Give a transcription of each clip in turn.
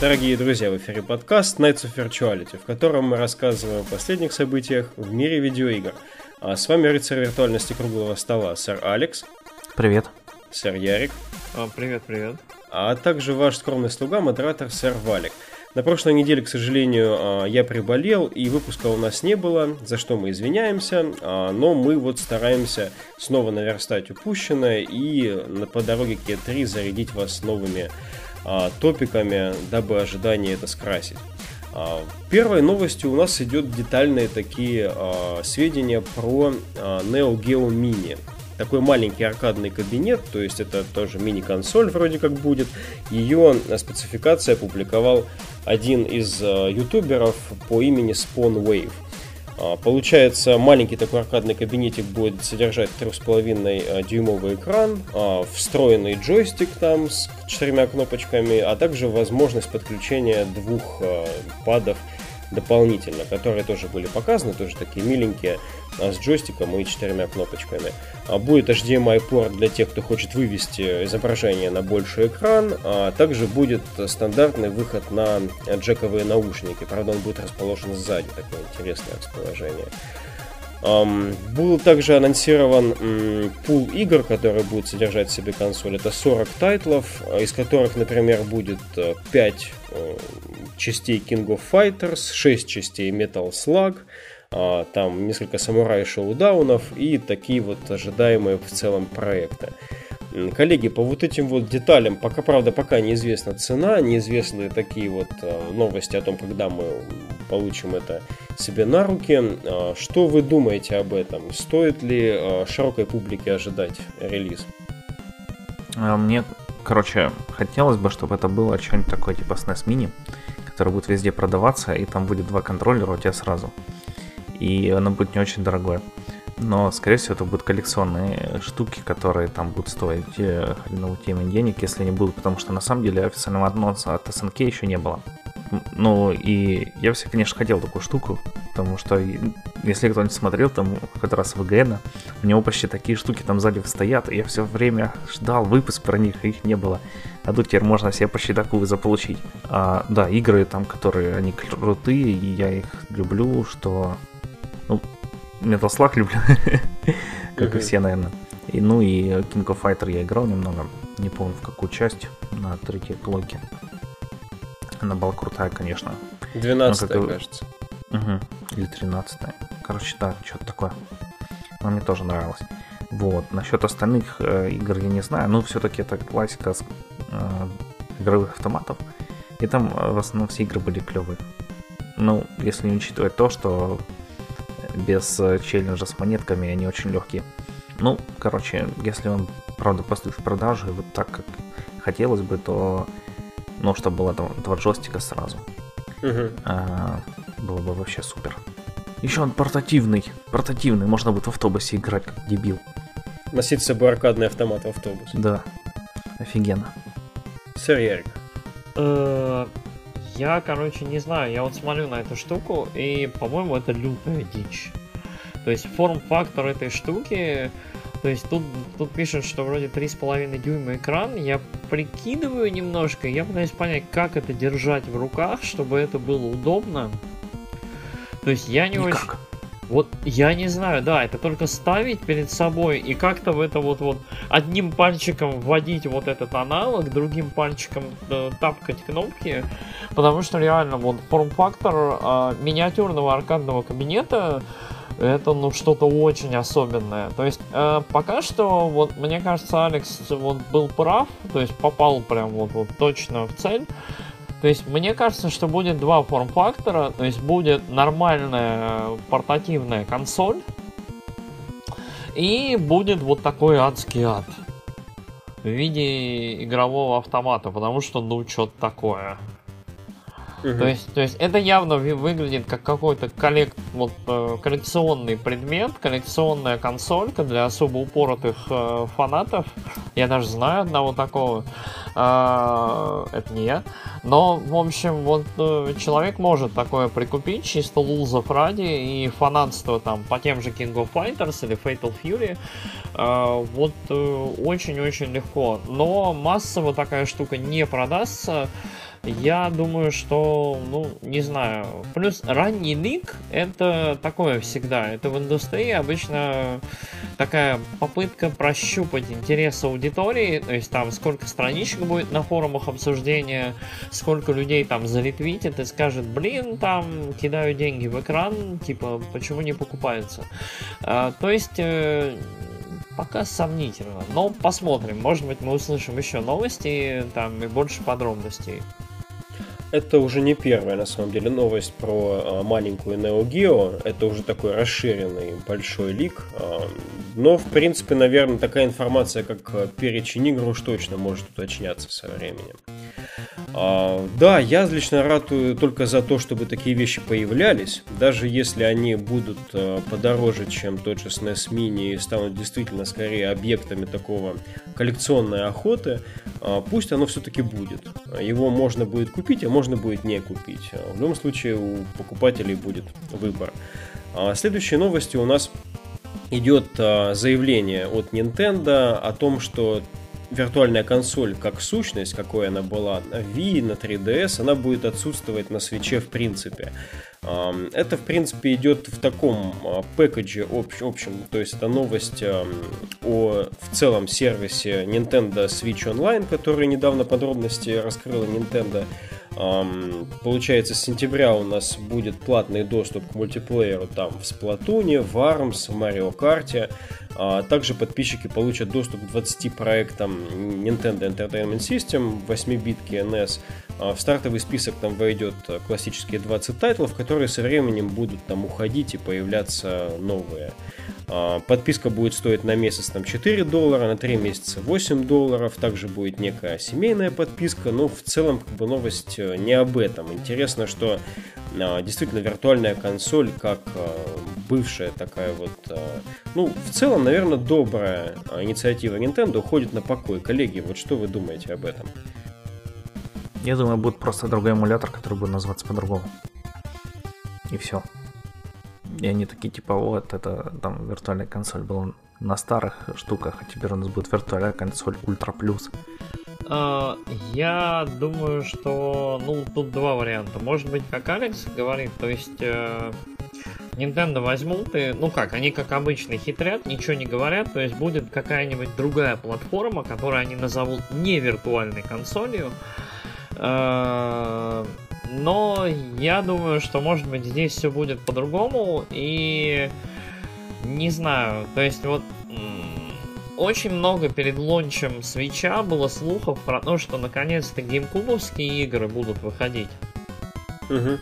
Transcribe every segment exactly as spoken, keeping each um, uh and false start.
Дорогие друзья, в эфире подкаст Nights of Virtuality, в котором мы рассказываем о последних событиях в мире видеоигр. А с вами рыцарь виртуальности круглого стола, сэр Алекс. Привет. Сэр Ярик. Привет-привет. А, а также ваш скромный слуга, модератор, сэр Валик. На прошлой неделе, к сожалению, я приболел, и выпуска у нас не было, за что мы извиняемся, но мы вот стараемся снова наверстать упущенное и по дороге к и три зарядить вас новыми топиками, дабы ожидание это скрасить. Первой новостью у нас идет детальные такие сведения про Neo Geo Mini. Такой маленький аркадный кабинет, то есть это тоже мини-консоль вроде как будет. Ее спецификация опубликовал один из ютуберов по имени SpawnWave. Получается, маленький такой аркадный кабинетик будет содержать три и пять дюймовый экран, встроенный джойстик там с четырьмя кнопочками, а также возможность подключения двух падов дополнительно, которые тоже были показаны, тоже такие миленькие, с джойстиком и четырьмя кнопочками. Будет эйч ди эм ай-порт для тех, кто хочет вывести изображение на больший экран, а также будет стандартный выход на джековые наушники, правда он будет расположен сзади, такое интересное расположение. Um, был также анонсирован um, пул игр, которые будут содержать в себе консоль. Это сорок тайтлов, из которых, например, будет пять uh, частей King of Fighters, шесть частей Metal Slug, uh, там несколько самурай-шоудаунов и такие вот ожидаемые в целом проекты. Коллеги, по вот этим вот деталям, пока, правда, пока неизвестна цена, неизвестны такие вот новости о том, когда мы получим это себе на руки. Что вы думаете об этом? Стоит ли широкой публике ожидать релиз? Мне, короче, хотелось бы, чтобы это было что-нибудь такое типа эс эн и эс Mini, который будет везде продаваться, и там будет два контроллера у тебя сразу. И оно будет не очень дорогое. Но, скорее всего, это будут коллекционные штуки, которые там будут стоить хреновую тему денег, если они будут, потому что, на самом деле, официального анонса от эс эн кей еще не было. Ну, и я все, конечно, хотел такую штуку, потому что, если кто-нибудь смотрел, там, как раз в ИГН, у него почти такие штуки там сзади стоят, и я все время ждал выпуск про них, и их не было. А тут теперь можно себе почти такую заполучить. А, да, игры там, которые, они крутые, и я их люблю, что... Ну, Metal Slug люблю, как и все, наверное. И, ну и King of Fighter я играл немного, не помню в какую часть, на третьей блоке. Она была крутая, конечно. двенадцатая, кажется. Угу. Или тринадцатая. Короче, да, что-то такое. Но мне тоже нравилось. Вот. Насчет остальных э, игр я не знаю, но все-таки это классика с, э, игровых автоматов. И там э, в основном все игры были клевые. Ну, если не учитывать то, что без челленджа с монетками они очень легкие. Ну, короче, если он, правда, поступит в продажу вот так, как хотелось бы, то, ну, чтобы было там два джойстика сразу. Угу. А, было бы вообще супер. Еще он портативный. Портативный, можно будет в автобусе играть, как дебил. Носить с собой аркадный автомат в автобус. Да. Офигенно. Сэр Ярик. Я, короче, не знаю, я вот смотрю на эту штуку, и, по-моему, это лютая дичь. То есть форм-фактор этой штуки, то есть тут, тут пишут, что вроде три и пять дюйма экран, я прикидываю немножко, я пытаюсь понять, как это держать в руках, чтобы это было удобно. То есть я не Никак. очень... Вот я не знаю, да, это только ставить перед собой и как-то в это вот-вот одним пальчиком вводить вот этот аналог, другим пальчиком э, тапкать кнопки, потому что реально вот форм-фактор э, миниатюрного аркадного кабинета это ну что-то очень особенное. То есть э, пока что вот мне кажется Алекс вот был прав, то есть попал прям вот вот точно в цель. То есть, мне кажется, что будет два форм-фактора, то есть будет нормальная портативная консоль и будет вот такой адский ад в виде игрового автомата, потому что, ну, что-то такое. Uh-huh. То есть, то есть, это явно выглядит как какой-то коллек... вот, коллекционный предмет, коллекционная консолька для особо упоротых э, фанатов. Я даже знаю одного такого. Э, это не я. Но, в общем, вот э, человек может такое прикупить, чисто лузов ради, и фанатство там по тем же King of Fighters или Fatal Fury. Э, вот э, очень-очень легко. Но массово такая штука не продастся. Я думаю, что, ну, не знаю. Плюс ранний ник это такое всегда. Это в индустрии обычно такая попытка прощупать интерес аудитории. То есть там сколько страничек будет на форумах обсуждения, сколько людей там заретвитит и скажет, блин, там кидаю деньги в экран, типа, почему не покупается? А, то есть... Пока сомнительно, но посмотрим, может быть мы услышим еще новости там и больше подробностей. Это уже не первая, на самом деле, новость про маленькую Neo Geo. Это уже такой расширенный большой лик. Но, в принципе, наверное, такая информация, как перечень игр, уж точно может уточняться со временем. Да, я лично ратую только за то, чтобы такие вещи появлялись. Даже если они будут подороже, чем тот же эс эн и эс Mini, и станут действительно скорее объектами такого коллекционной охоты, пусть оно все-таки будет. Его можно будет купить, а можно можно будет не купить. В любом случае у покупателей будет выбор. Следующей новостью у нас идет заявление от Nintendo о том, что виртуальная консоль как сущность, какой она была на Wii, на три ди эс, она будет отсутствовать на Switch в принципе. Это, в принципе, идет в таком пэкэдже общем, то есть это новость о в целом сервисе Nintendo Switch Online, который недавно подробности раскрыла Nintendo. Получается, с сентября у нас будет платный доступ к мультиплееру там в Splatoon, в Армс, в Марио Карте. Также подписчики получат доступ к двадцати проектам Nintendo Entertainment System, восьмибитки эн эс. В стартовый список там войдет классические двадцать тайтлов, которые со временем будут там уходить и появляться новые. Подписка будет стоить на месяц там четыре доллара, на три месяца восемь долларов. Также будет некая семейная подписка, но в целом как бы новость не об этом. Интересно, что действительно виртуальная консоль как бывшая такая вот, ну, в целом, наверное, добрая инициатива Nintendo уходит на покой. Коллеги, вот что вы думаете об этом? Я думаю, будет просто другой эмулятор, который будет называться по-другому. И все. И они такие, типа, вот, это там виртуальная консоль была на старых штуках, а теперь у нас будет виртуальная консоль Ультра Плюс. Я думаю, что, ну, тут два варианта. Может быть, как Алекс говорит, то есть... Nintendo возьмут и, ну как, они как обычно хитрят, ничего не говорят, то есть будет какая-нибудь другая платформа, которую они назовут не виртуальной консолью. Но я думаю, что может быть здесь все будет по-другому и не знаю, то есть вот очень много перед лончем Switch'а было слухов про то, что наконец-то геймкубовские игры будут выходить. Угу.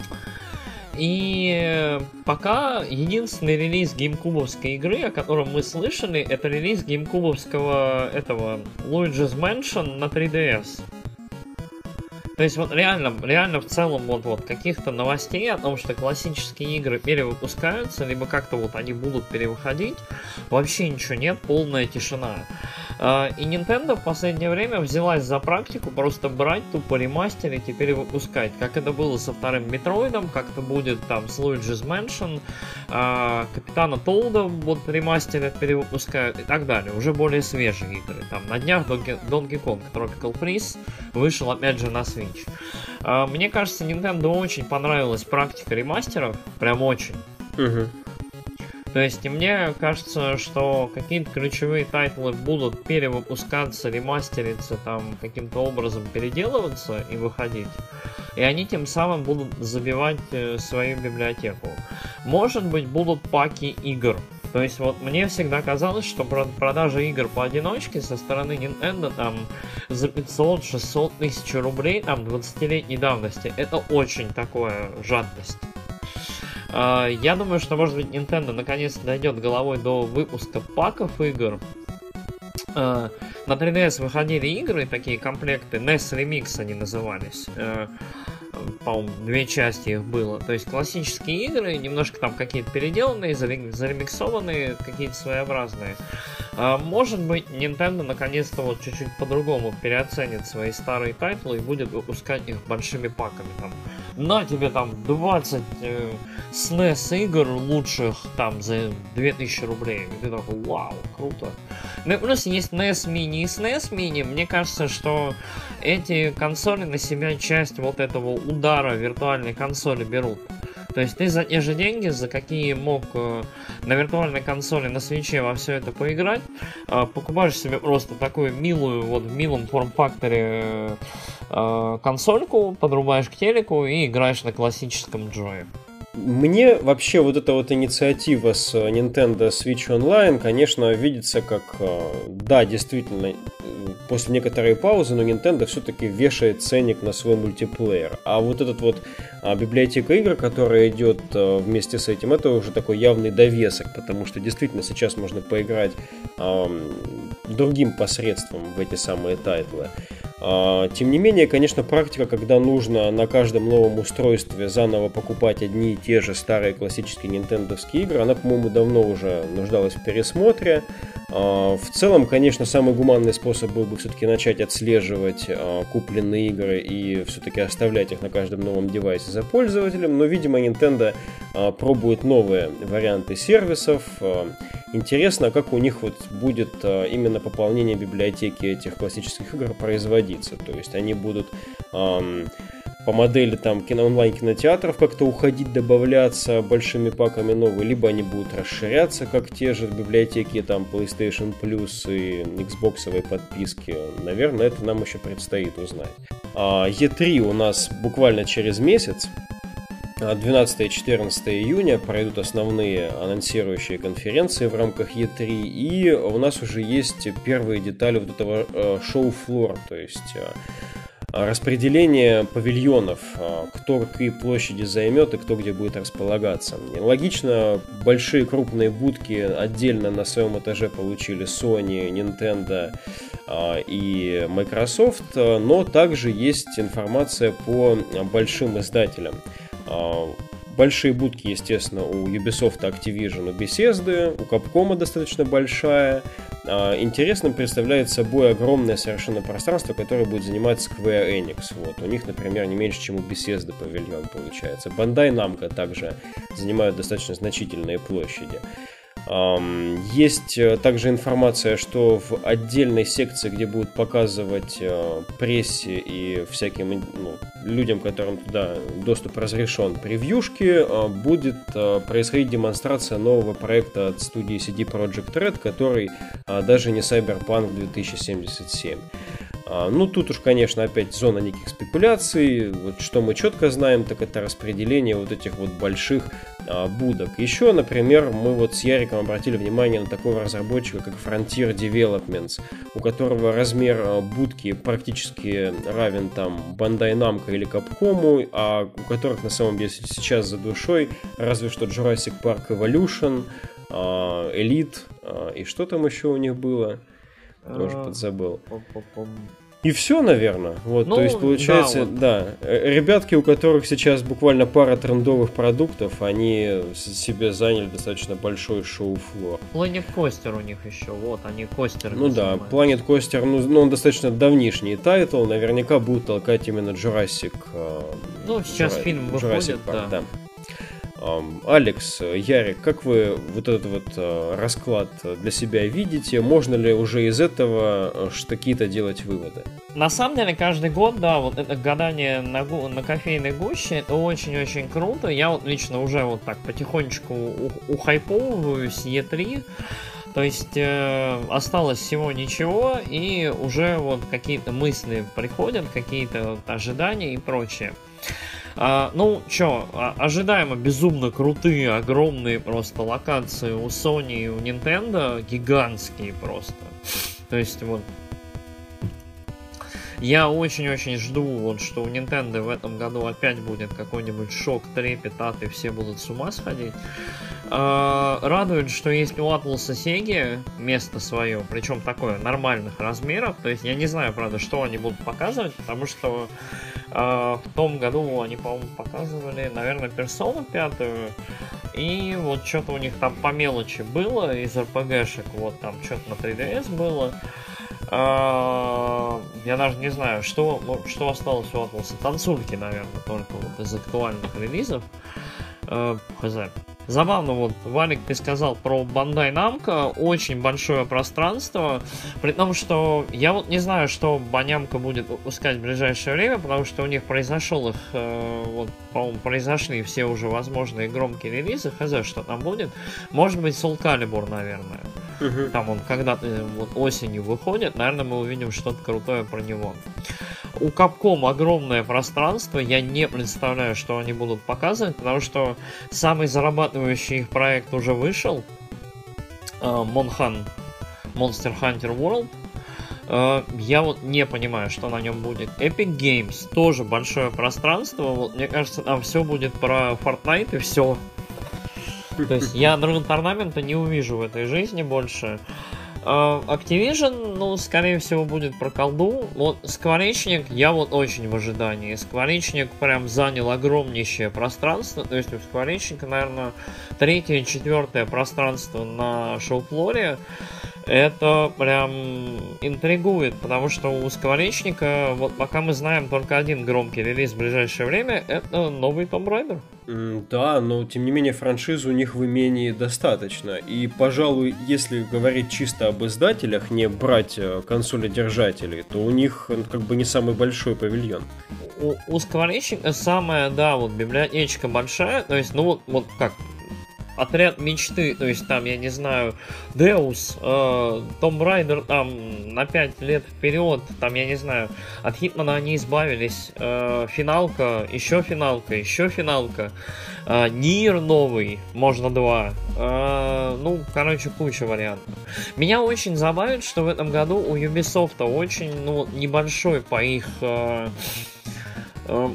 И пока единственный релиз геймкубовской игры, о котором мы слышали, это релиз геймкубовского этого Luigi's Mansion на три ди эс. То есть вот реально, реально в целом вот, вот каких-то новостей о том, что классические игры перевыпускаются, либо как-то вот они будут перевыходить, вообще ничего нет, полная тишина. И Nintendo в последнее время взялась за практику просто брать тупо ремастерить и перевыпускать. Как это было со вторым Метроидом, как это будет там с Luigi's Mansion, Капитана Толда вот ремастерят, перевыпускают и так далее. Уже более свежие игры. Там на днях Donkey Kong Tropical Freeze вышел опять же на Switch. Мне кажется, Nintendo очень понравилась практика ремастеров. Прям очень. Угу. То есть, и мне кажется, что какие-то ключевые тайтлы будут перевыпускаться, ремастериться, там, каким-то образом переделываться и выходить. И они тем самым будут забивать свою библиотеку. Может быть, будут паки игр. То есть, вот мне всегда казалось, что продажа игр поодиночке со стороны Nintendo там за пятьсот-шестьсот тысяч рублей, там, двадцатилетней давности, это очень такое жадность. Я думаю, что, может быть, Nintendo наконец-то дойдет головой до выпуска паков игр. На три ди эс выходили игры, такие комплекты, эн и эс Remix они назывались. По-моему, две части их было. То есть классические игры, немножко там какие-то переделанные, заремиксованные, какие-то своеобразные. Может быть, Nintendo наконец-то вот чуть-чуть по-другому переоценит свои старые тайтлы и будет выпускать их большими паками. Там на тебе там двадцать э, эс эн и эс игр лучших там за две тысячи рублей. И ты такой, вау, круто. Ну и плюс есть эс эн и эс Mini и эс эн и эс Mini. Мне кажется, что эти консоли на себя часть вот этого удара виртуальной консоли берут. То есть ты за те же деньги, за какие мог на виртуальной консоли, на свитче во все это поиграть, покупаешь себе просто такую милую, вот в милом форм-факторе консольку, подрубаешь к телеку и играешь на классическом джое. Мне вообще вот эта вот инициатива с Nintendo Switch Online, конечно, видится как... Да, действительно, после некоторой паузы, но Nintendo все-таки вешает ценник на свой мультиплеер. А вот этот вот библиотека игр, которая идет вместе с этим, это уже такой явный довесок, потому что действительно сейчас можно поиграть другим посредством в эти самые тайтлы. Тем не менее, конечно, практика, когда нужно на каждом новом устройстве заново покупать одни и те же старые классические нинтендовские игры, она, по-моему, давно уже нуждалась в пересмотре. В целом, конечно, самый гуманный способ был бы все-таки начать отслеживать купленные игры и все-таки оставлять их на каждом новом девайсе за пользователем, но, видимо, Nintendo пробует новые варианты сервисов. Интересно, как у них вот будет именно пополнение библиотеки этих классических игр производиться. То есть они будут эм, по модели там, кино, онлайн-кинотеатров как-то уходить, добавляться большими паками новые, либо они будут расширяться, как те же библиотеки там, PlayStation Plus и Xbox-овые подписки. Наверное, это нам еще предстоит узнать. А и три у нас буквально через месяц. двенадцатого и четырнадцатого июня пройдут основные анонсирующие конференции в рамках и три, и у нас уже есть первые детали вот этого шоу-флора, то есть распределение павильонов, кто какие площади займет и кто где будет располагаться. Логично, большие крупные будки отдельно на своем этаже получили Sony, Nintendo и Microsoft, но также есть информация по большим издателям. Большие будки, естественно, у Ubisoft, Activision, у Bethesda, у Capcom достаточно большая. Интересным представляет собой огромное совершенно пространство, которое будет занимать Square Enix. Вот. У них, например, не меньше, чем у Bethesda павильон получается. Bandai Namco также занимают достаточно значительные площади. Есть также информация, что в отдельной секции, где будут показывать прессе и всяким ну, людям, которым туда доступ разрешен, превьюшки, будет происходить демонстрация нового проекта от студии си ди Projekt Red, который даже не Cyberpunk две тысячи семьдесят семь. Ну, тут уж, конечно, опять зона неких спекуляций. Вот что мы четко знаем, так это распределение вот этих вот больших а, будок. Еще, например, мы вот с Яриком обратили внимание на такого разработчика, как Frontier Developments, у которого размер будки практически равен там Bandai Namco или Capcom, а у которых на самом деле сейчас за душой разве что Jurassic Park Evolution, а, Elite а, и что там еще у них было? Тоже подзабыл. И все, наверное. Вот, ну, то есть, получается, да, вот. Да, ребятки, у которых сейчас буквально пара трендовых продуктов, они себе заняли достаточно большой шоу-флор. Planet Coaster у них еще, вот, они костер. Ну да, Planet Coaster, ну, ну он достаточно давнишний тайтл, наверняка будут толкать именно Jurassic. Ну, сейчас Jurassic, фильм выходит, Park, да. да. Алекс, Ярик, как вы вот этот вот расклад для себя видите? Можно ли уже из этого какие-то делать выводы? На самом деле, каждый год, да, вот это гадание на, на кофейной гуще, это очень-очень круто. Я вот лично уже вот так потихонечку ухайповываюсь и три. То есть э, осталось всего ничего, и уже вот какие-то мысли приходят, какие-то вот ожидания и прочее. А, ну, чё, ожидаемо безумно крутые, огромные просто локации у Sony и у Nintendo, гигантские просто. То есть вот я очень-очень жду, вот, что у Nintendo в этом году опять будет какой-нибудь шок, трепет, ад, и все будут с ума сходить. А, радует, что есть у Atlas и Sega место свое, причем такое, нормальных размеров. То есть я не знаю, правда, что они будут показывать, потому что в том году они, по-моему, показывали, наверное, Persona пятую, и вот что-то у них там по мелочи было из эр пи джи-шек, вот там что-то на три ди эс было. Я даже не знаю, что, что осталось у Атласа. Танцульки, наверное, только вот из актуальных релизов. Хз. Забавно, вот, Валик, ты сказал про Bandai Namco, очень большое пространство, при том, что я вот не знаю, что Банямка будет выпускать в ближайшее время, потому что у них произошел их, э, вот, по-моему, произошли все уже возможные громкие релизы, хз, что там будет, может быть, Soul Calibur, наверное, uh-huh. там он когда-то вот, осенью выходит, наверное, мы увидим что-то крутое про него. У Capcom огромное пространство, я не представляю, что они будут показывать, потому что самый зарабатывающий их проект уже вышел, Monhan, Monster Hunter World. Я вот не понимаю, что на нем будет. Epic Games, тоже большое пространство, вот, мне кажется, там все будет про Fortnite и все. То есть я другого орнамента не увижу в этой жизни больше. Activision, ну, скорее всего, будет про колду. Вот Скворечник, я вот очень в ожидании. Скворечник прям занял огромнейшее пространство. То есть у Скворечника, наверное, третье, четвертое пространство на шоу-флоре. Это прям интригует, потому что у Скворечника, вот пока мы знаем только один громкий релиз в ближайшее время, это новый Tomb Raider. Mm, да, но тем не менее франшиз у них в имении достаточно. И, пожалуй, если говорить чисто об издателях, не брать консолидержателей, то у них как бы не самый большой павильон. У, у Скворечника самая, да, вот библиотечка большая, то есть, ну вот, вот как... Отряд мечты, то есть там, я не знаю, Deus, Tomb Raider там на пять лет вперед, там, я не знаю, от Хитмана они избавились, э, финалка, еще финалка, еще финалка, э, Нир новый, можно два, э, ну, короче, куча вариантов. Меня очень забавит, что в этом году у Ubisoft очень, ну, небольшой по их... Э,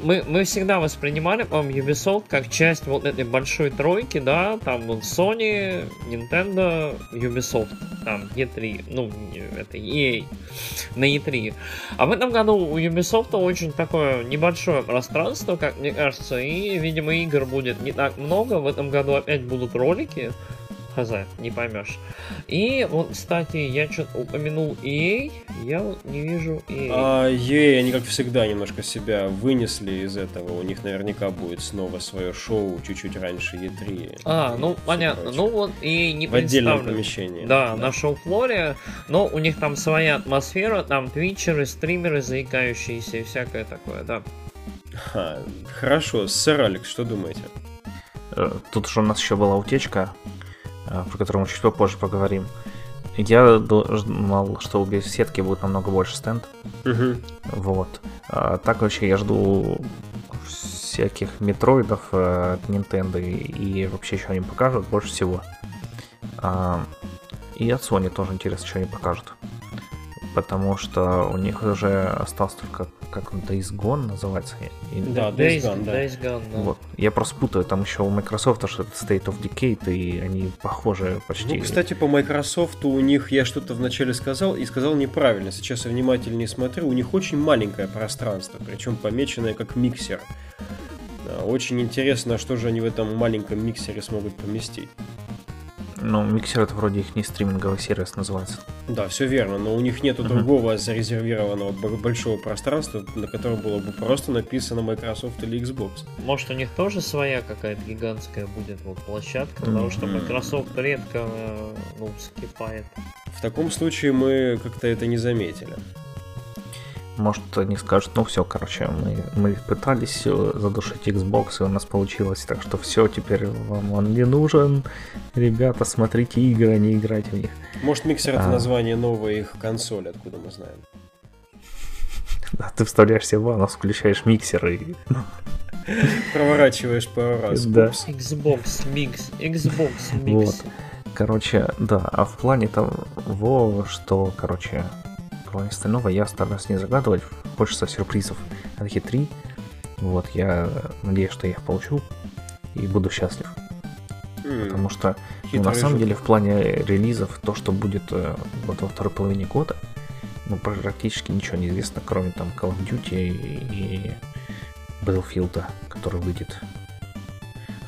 Мы, мы всегда воспринимали, по-моему, Ubisoft как часть вот этой большой тройки, да, там вот Sony, Nintendo, Ubisoft, там и три, ну, это и эй, на и три. А в этом году у Ubisoft очень такое небольшое пространство, как мне кажется, и, видимо, игр будет не так много, в этом году опять будут ролики, хз, не поймешь. И вот, кстати, я что-то упомянул и эй, я вот не вижу и эй. А и эй, они, как всегда, немножко себя вынесли из этого. У них наверняка будет снова свое шоу чуть-чуть раньше и три. А, и, ну, понятно. Прочее. Ну, вот и не в отдельном помещении. Да, да, на шоу-флоре. Но у них там своя атмосфера, там твитчеры, стримеры, заикающиеся и всякое такое, да. Ха, хорошо. Сэр Алекс, что думаете? Тут же у нас еще была утечка, про который мы чуть попозже поговорим. Я думал, что у беседки будет намного больше стенд. Uh-huh. Вот. А, так вообще я жду всяких метроидов от Nintendo и вообще еще они покажут больше всего. А, и от Sony тоже интересно, что они покажут. Потому что у них уже остался только как он, Days Gone называется. Или... Да, Days Gone, да. Days Gone, да. Вот. Я просто путаю, там еще у Microsoft что-то State of Decay, и они похожи почти. Ну, кстати, по Microsoft у них, я что-то вначале сказал, и сказал неправильно, сейчас я внимательнее смотрю, у них очень маленькое пространство, причем помеченное как миксер. Очень интересно, что же они в этом маленьком миксере смогут поместить. Ну, миксер это вроде их не стриминговый сервис называется. Да, все верно, но у них нету uh-huh. другого зарезервированного большого пространства, на котором было бы просто написано Microsoft или Xbox. Может, у них тоже своя какая-то гигантская будет вот площадка, mm-hmm. потому что Microsoft редко, ну, скипает. В таком случае мы как-то это не заметили. Может, они скажут, ну все, короче, мы, мы пытались задушить Xbox, и у нас получилось, так что все, теперь вам он не нужен. Ребята, смотрите игры, а не играйте в них. Может, миксер а... это название новой их консоли, откуда мы знаем. Да, ты вставляешь себе ванос, включаешь миксер и... проворачиваешь пару раз. Да. Xbox Mix, Xbox Mix. Вот. Короче, да, а в плане того, что, короче... остального я стараюсь не загадывать, хочется сюрпризов от и три. Вот, я надеюсь, что я их получу и буду счастлив. Mm. Потому что, ну, на самом деле, в плане релизов, то, что будет вот во второй половине года, ну, практически ничего не известно, кроме там Call of Duty и Battlefield, который выйдет.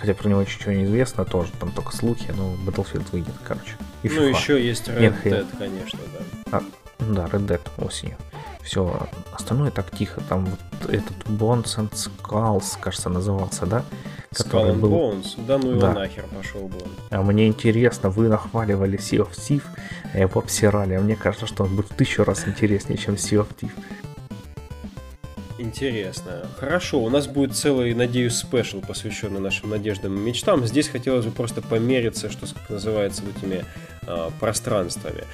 Хотя про него еще ничего не известно, тоже там только слухи, но Battlefield выйдет, короче. И ну, FIFA. Еще есть Red Dead, конечно, да. А, Ну да, Red Dead осенью. Все, остальное так тихо. Там вот этот Bones and Skulls, кажется, назывался, да? Который Skull and был... Bones? Да ну его да. нахер пошел бы. А мне интересно, вы нахваливали Sea of Thieves, а его обсирали. А мне кажется, что он будет в тысячу раз интереснее, чем Sea of Thieves. Интересно. Хорошо, у нас будет целый, надеюсь, спешл, посвященный нашим надеждам и мечтам. Здесь хотелось бы просто помериться, что как называется, вот этими а, пространствами.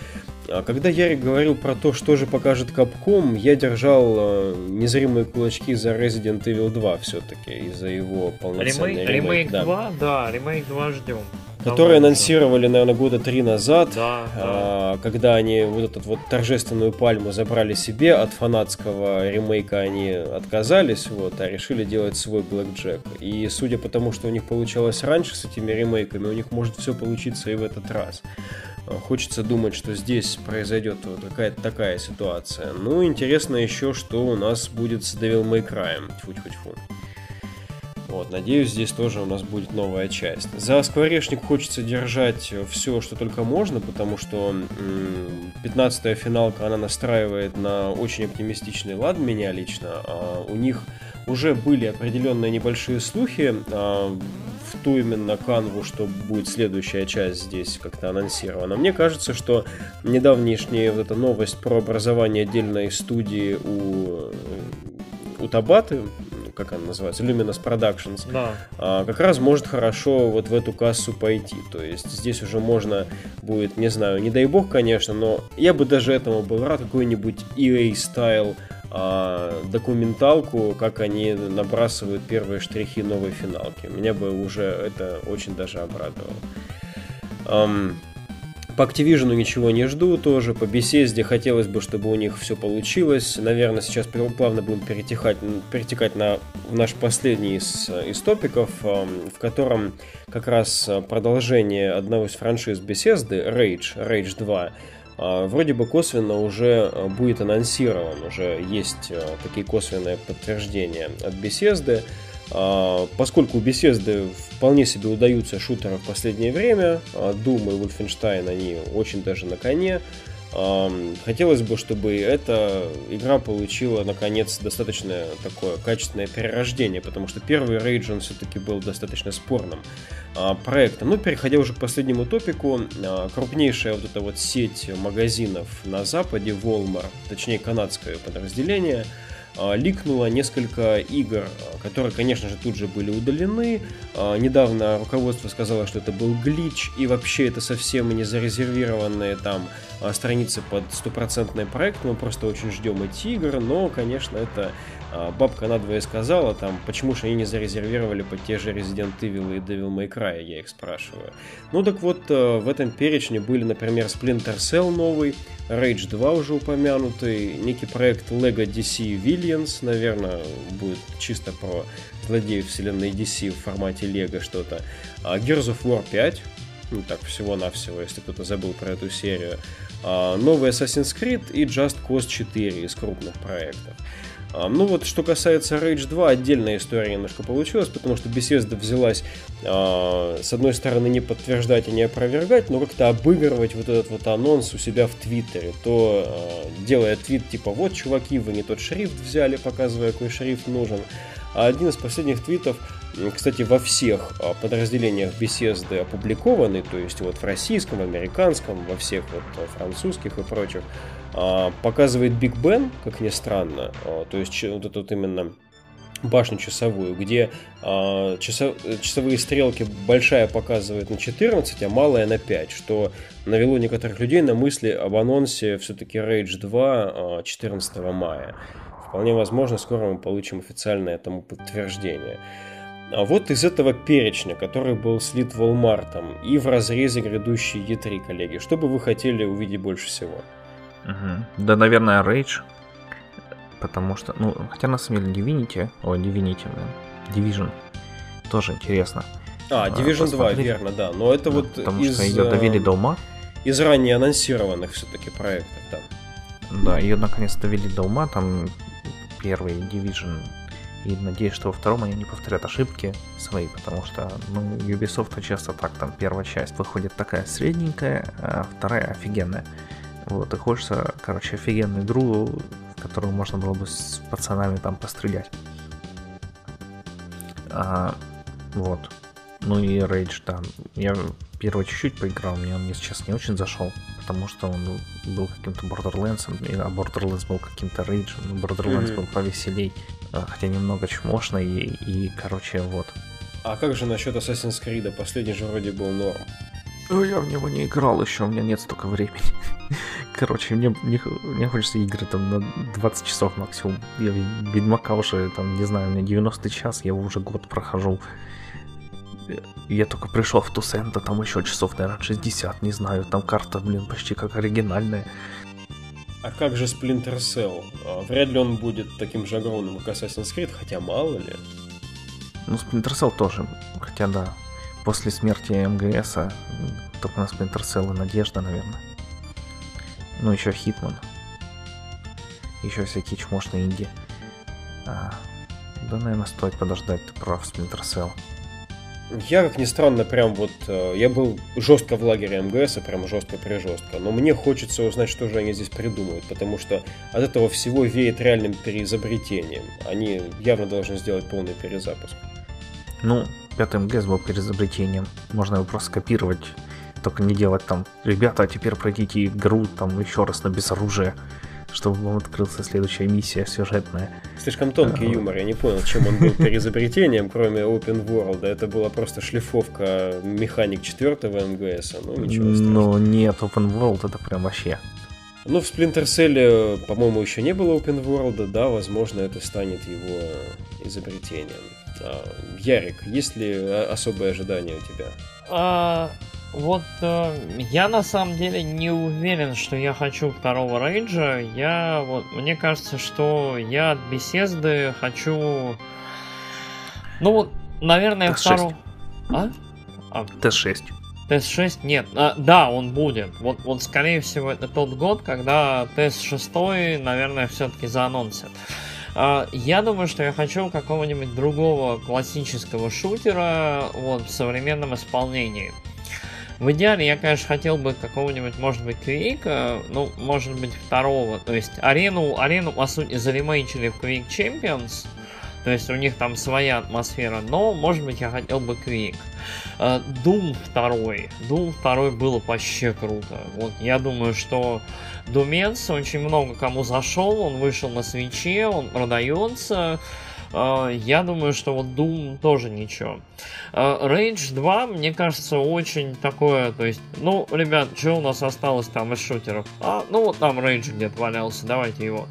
А, когда Ярик говорил про то, что же покажет Capcom, я держал а, незримые кулачки за Resident Evil два все-таки, и за его полноценный ремейк. Ремейк да. два? Да, ремейк два ждем. Которые анонсировали, наверное, года три назад, да, а, да. когда они вот эту вот торжественную пальму забрали себе, от фанатского ремейка они отказались, вот, а решили делать свой Blackjack. И судя по тому, что у них получалось раньше с этими ремейками, у них может все получиться и в этот раз. Хочется думать, что здесь произойдет вот какая-то такая ситуация. Ну, интересно еще, что у нас будет с Devil May Cry. Тьфу-тьфу-тьфу. Вот, надеюсь, здесь тоже у нас будет новая часть. За скворечник хочется держать все, что только можно, потому что пятнадцатая финалка, она настраивает на очень оптимистичный лад меня лично. А у них уже были определенные небольшие слухи а, в ту именно канву, что будет следующая часть здесь как-то анонсирована. Мне кажется, что недавнешняя вот эта новость про образование отдельной студии у, у Табаты, как она называется, Luminous Productions, да. а, как раз может хорошо вот в эту кассу пойти. То есть здесь уже можно будет, не знаю, не дай бог, конечно, но я бы даже этому был рад, какой-нибудь и эй-стайл а, документалку, как они набрасывают первые штрихи новой финалки. Меня бы уже это очень даже обрадовало. Ам... По Activision ничего не жду тоже, по Bethesda хотелось бы, чтобы у них все получилось. Наверное, сейчас плавно будем перетекать, перетекать на наш последний из, из топиков, в котором как раз продолжение одного из франшиз Bethesda, Rage, Rage два, вроде бы косвенно уже будет анонсирован, уже есть такие косвенные подтверждения от Bethesda. Поскольку у Bethesda вполне себе удаются шутеры в последнее время, Doom и Wolfenstein, они очень даже на коне, хотелось бы, чтобы эта игра получила, наконец, достаточно такое качественное перерождение, потому что первый Rage, он все-таки был достаточно спорным проектом. Ну, переходя уже к последнему топику, крупнейшая вот эта вот сеть магазинов на Западе, Walmart, точнее канадское подразделение, ликнуло несколько игр, которые, конечно же, тут же были удалены. Недавно руководство сказало, что это был глич, и вообще это совсем не зарезервированные там страницы под стопроцентный проект. Мы просто очень ждем эти игры, но, конечно, это бабка надвое сказала, там, почему же они не зарезервировали под те же Resident Evil и Devil May Cry, я их спрашиваю. Ну так вот, в этом перечне были, например, Splinter Cell новый, Rage два уже упомянутый, некий проект Lego ди си Villains, наверное, будет чисто про злодеев вселенной ди си в формате Lego что-то, Gears of War пять, ну так всего-навсего, если кто-то забыл про эту серию, новый Assassin's Creed и Just Cause четыре из крупных проектов. Ну вот, что касается Rage два, отдельная история немножко получилась, потому что Bethesda взялась, э, с одной стороны, не подтверждать и не опровергать, но как-то обыгрывать вот этот вот анонс у себя в Твиттере, то э, делая твит типа «Вот, чуваки, вы не тот шрифт взяли», показывая, какой шрифт нужен. А один из последних твитов, кстати, во всех подразделениях Bethesda опубликованы, то есть вот в российском, в американском, во всех вот французских и прочих, показывает Биг Бен, как ни странно, то есть вот эту вот именно башню часовую, где а, часов, часовые стрелки большая показывает на четырнадцать, а малая на пять, что навело некоторых людей на мысли об анонсе все-таки Rage два четырнадцатого мая. Вполне возможно, скоро мы получим официальное этому подтверждение. А вот из этого перечня, который был слит Walmart'ом и в разрезе грядущей и три, коллеги, что бы вы хотели увидеть больше всего? Угу. Да, наверное, Rage. Потому что, ну, хотя на самом деле Divinity, о, Divinity, Division, тоже интересно. А, Division посмотреть. два, верно, да. Но это да, вот потому из... что ее довели до ума. Из ранее анонсированных все-таки проектов, да. Да, ее наконец довели до ума, там первый Division, и надеюсь, что во втором они не повторят ошибки свои, потому что, ну, Ubisoft часто так, там первая часть выходит такая средненькая, а вторая офигенная. Вот, и хочется, короче, офигенную игру, в которую можно было бы с пацанами там пострелять. А, вот. Ну и Rage, да. Я первый чуть-чуть поиграл, мне он, если честно, не очень зашел, потому что он был каким-то Borderlands, а Borderlands был каким-то Rage, но Borderlands mm-hmm. был повеселей, хотя немного чмошно, и, и, короче, вот. А как же насчет Assassin's Creed? Последний же вроде был норм. Ну, я в него не играл еще, у меня нет столько времени. Короче, мне, мне, мне хочется игры там на двадцать часов максимум. Я Ведьмака уже, там, не знаю, у меня девяностый час, я его уже год прохожу. Я только пришел в Тусента, там еще часов, наверное, шестьдесят, не знаю, там карта, блин, почти как оригинальная. А как же Splinter Cell? Вряд ли он будет таким же огромным, как Assassin's Creed, хотя мало ли. Ну, Splinter Cell тоже, хотя да. После смерти МГСа только на Splinter Cell и надежда, наверное. Ну, еще Хитман. Еще всякие чмошные инди. А, да, наверное, стоит подождать, ты прав, Splinter Cell. Я, как ни странно, прям вот... Я был жестко в лагере МГСа, прям жестко-прижестко. Но мне хочется узнать, что же они здесь придумают. Потому что от этого всего веет реальным переизобретением. Они явно должны сделать полный перезапуск. Ну, пятый МГС был переизобретением. Можно его просто копировать. Только не делать там... Ребята, а теперь пройдите игру там еще раз, но без оружия. Чтобы вам открылась следующая миссия сюжетная. Слишком тонкий а, юмор, я не понял, чем он был переизобретением, кроме Open World. Это была просто шлифовка механик четвертого МГС, ну ничего страшного. Ну нет, Open World это прям вообще. Ну в Splinter Cell, по-моему, еще не было Open World, да, возможно, это станет его изобретением. А, Ярик, есть ли особые ожидания у тебя? А... Вот э, я на самом деле не уверен, что я хочу второго рейнджа. Я вот мне кажется, что я от Bethesda хочу. Ну вот, наверное, второго. А? а? Т6. Т6 нет. А, да, он будет. Вот, вот, скорее всего, это тот год, когда Т6, наверное, все-таки заанонсят. Uh, я думаю, что я хочу какого-нибудь другого классического шутера вот, в современном исполнении. В идеале я, конечно, хотел бы какого-нибудь, может быть, Квейка, ну, может быть, второго. То есть арену, арену по сути, заремейчили в Quake Champions, то есть у них там своя атмосфера, но, может быть, я хотел бы Quake. Uh, Doom второй. Doom второй было вообще круто. Вот, я думаю, что... Думец очень много кому зашел, он вышел на свитче, он продается. Я думаю, что вот Doom тоже ничего. Rage два, мне кажется, очень такое, то есть, ну, ребят, что у нас осталось там из шутеров? А, ну, вот там Rage где-то валялся, давайте его.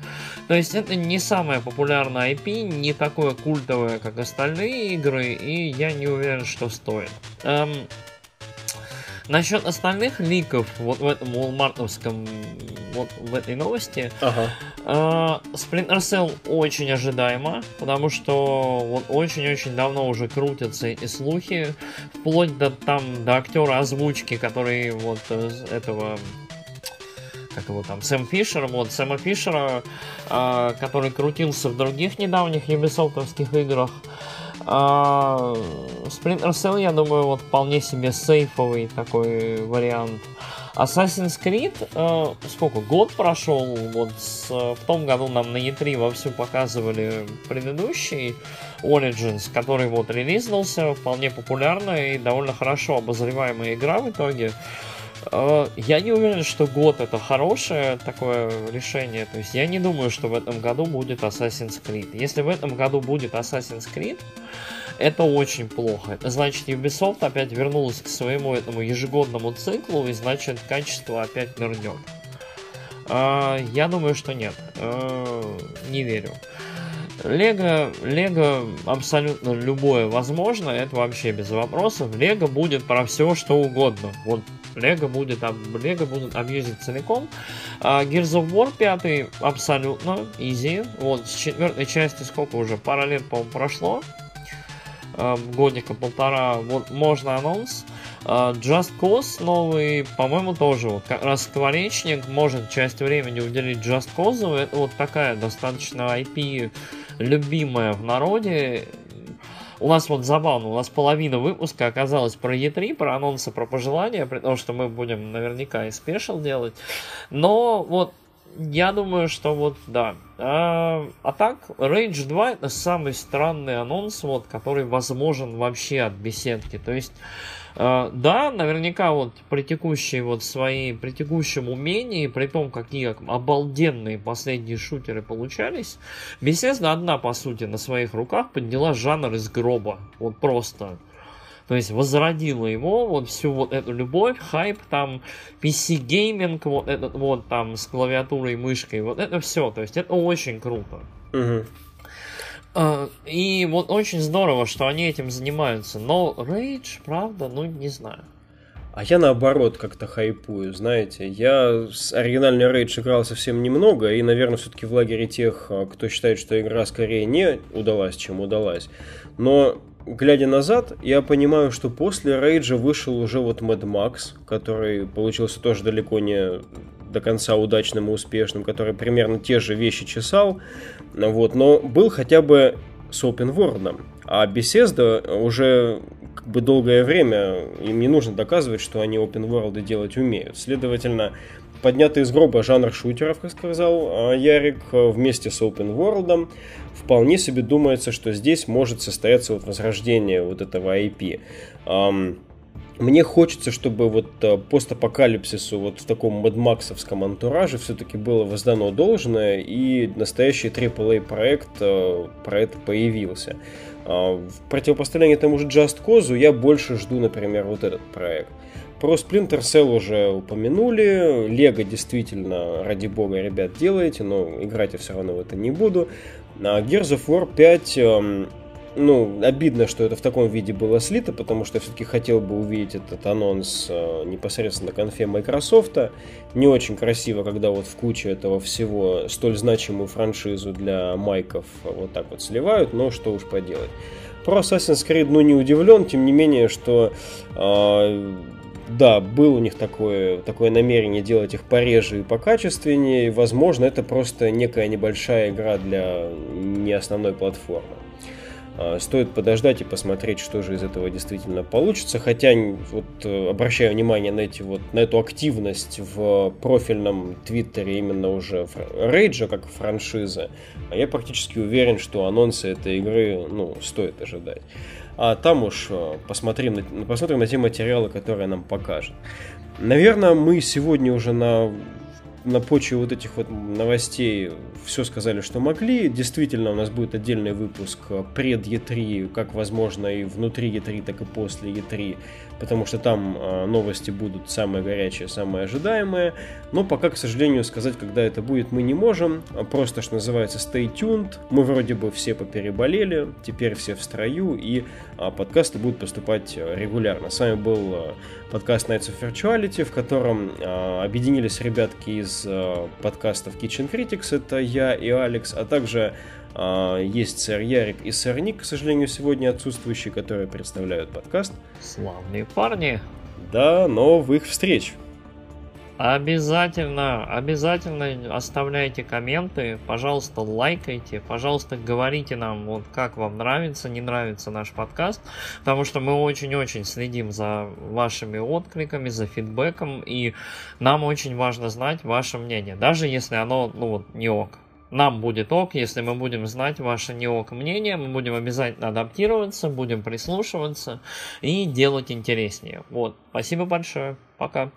То есть, это не самое популярное ай пи, не такое культовое, как остальные игры, и я не уверен, что стоит. Эм... Насчет остальных ликов вот в этом уолмартовском, вот в этой новости, ага. э, Splinter Cell очень ожидаемо, потому что вот очень-очень давно уже крутятся эти слухи, вплоть до, там, до актера озвучки, который вот этого... как его там, Сэм Фишер, вот, Сэма Фишера, э, который крутился в других недавних Ubisoft-овских играх. Э, Splinter Cell, я думаю, вот вполне себе сейфовый такой вариант. Assassin's Creed, э, сколько, год прошел, вот, с, в том году нам на и три вовсю показывали предыдущий Origins, который вот релизнулся, вполне популярная и довольно хорошо обозреваемая игра в итоге. Я не уверен, что год это хорошее такое решение. То есть я не думаю, что в этом году будет Assassin's Creed. Если в этом году будет Assassin's Creed, это очень плохо. Это значит, Ubisoft опять вернулась к своему этому ежегодному циклу, и значит, качество опять нырнет. Я думаю, что нет. Не верю. Лего, Лего абсолютно любое возможно, это вообще без вопросов. Лего будет про все, что угодно. Вот Лего будет, Лего будут абьюзить целиком. А Gears of War пять абсолютно изи. Вот с четвертой части сколько уже? Пара лет, по-моему, прошло. Годика полтора. Вот можно анонс. Just Cause новый, по-моему, тоже вот как раз скворечник может часть времени уделить Just Cause. Это вот такая достаточно ай пи любимая в народе. у нас вот забавно, у нас половина выпуска оказалась про и три, про анонсы, про пожелания, при том, что мы будем наверняка и спешл делать. Но вот я думаю, что вот да. А, а так, Rage два это самый странный анонс, вот, который возможен вообще от беседки. То есть, э, да, наверняка вот при текущей вот своей, при текущем умении, при том, какие обалденные последние шутеры получались, Bethesda одна, по сути, на своих руках подняла жанр из гроба. Вот просто. То есть возродила его, вот всю вот эту любовь, хайп, там, пи си-гейминг, вот этот вот там с клавиатурой и мышкой, вот это все. То есть это очень круто. Угу. И вот очень здорово, что они этим занимаются. Но Rage, правда, ну не знаю. А я наоборот как-то хайпую, знаете. Я с оригинальной Rage играл совсем немного, и, наверное, все-таки в лагере тех, кто считает, что игра скорее не удалась, чем удалась. Но глядя назад, я понимаю, что после Rage вышел уже вот Mad Max, который получился тоже далеко не до конца удачным и успешным, который примерно те же вещи чесал, вот, но был хотя бы с Open World. А Bethesda уже как бы долгое время, им не нужно доказывать, что они Open World делать умеют. Следовательно, поднятый из гроба жанр шутеров, как сказал Ярик, вместе с Open World, вполне себе думается, что здесь может состояться вот возрождение вот этого ай пи. Мне хочется, чтобы вот постапокалипсису вот в таком мадмаксовском антураже все-таки было воздано должное, и настоящий ААА проект про это появился. В противопоставлении тому же Just Cause я больше жду, например, вот этот проект. Про Splinter Cell уже упомянули, Лего действительно, ради бога, ребят, делаете, но играть я все равно в это не буду. А Gears of War пять, ну, обидно, что это в таком виде было слито, потому что я все-таки хотел бы увидеть этот анонс непосредственно на конфе Microsoft. Не очень красиво, когда вот в куче этого всего столь значимую франшизу для майков вот так вот сливают, но что уж поделать. Про Assassin's Creed, ну, не удивлен, тем не менее, что... Да, было у них такое, такое намерение делать их пореже и покачественнее. Возможно, это просто некая небольшая игра для не основной платформы. Стоит подождать и посмотреть, что же из этого действительно получится. Хотя, вот, обращаю внимание на, эти, вот, на эту активность в профильном твиттере именно уже Rage как франшизы. Я практически уверен, что анонсы этой игры, ну, стоит ожидать. А там уж посмотрим на, посмотрим на те материалы, которые нам покажут. Наверное, мы сегодня уже на... на почве вот этих вот новостей все сказали, что могли. Действительно, у нас будет отдельный выпуск пред и три, как возможно и внутри и три, так и после и три, потому что там новости будут самые горячие, самые ожидаемые. Но пока, к сожалению, сказать, когда это будет, мы не можем. Просто, что называется, stay tuned. Мы вроде бы все попереболели, теперь все в строю, и подкасты будут поступать регулярно. С вами был подкаст Nights of Virtuality, в котором объединились ребятки из подкастов Kitchen Critics, это я и Алекс, а также э, есть сэр Ярик и сэр Ник, к сожалению, сегодня отсутствующие, которые представляют подкаст. Славные парни. До новых встреч. Обязательно, обязательно оставляйте комменты, пожалуйста, лайкайте, пожалуйста, говорите нам, вот как вам нравится, не нравится наш подкаст, потому что мы очень-очень следим за вашими откликами, за фидбэком, и нам очень важно знать ваше мнение, даже если оно, ну, вот, не ок. Нам будет ок, если мы будем знать ваше не ок мнение, мы будем обязательно адаптироваться, будем прислушиваться и делать интереснее. Вот, спасибо большое, пока.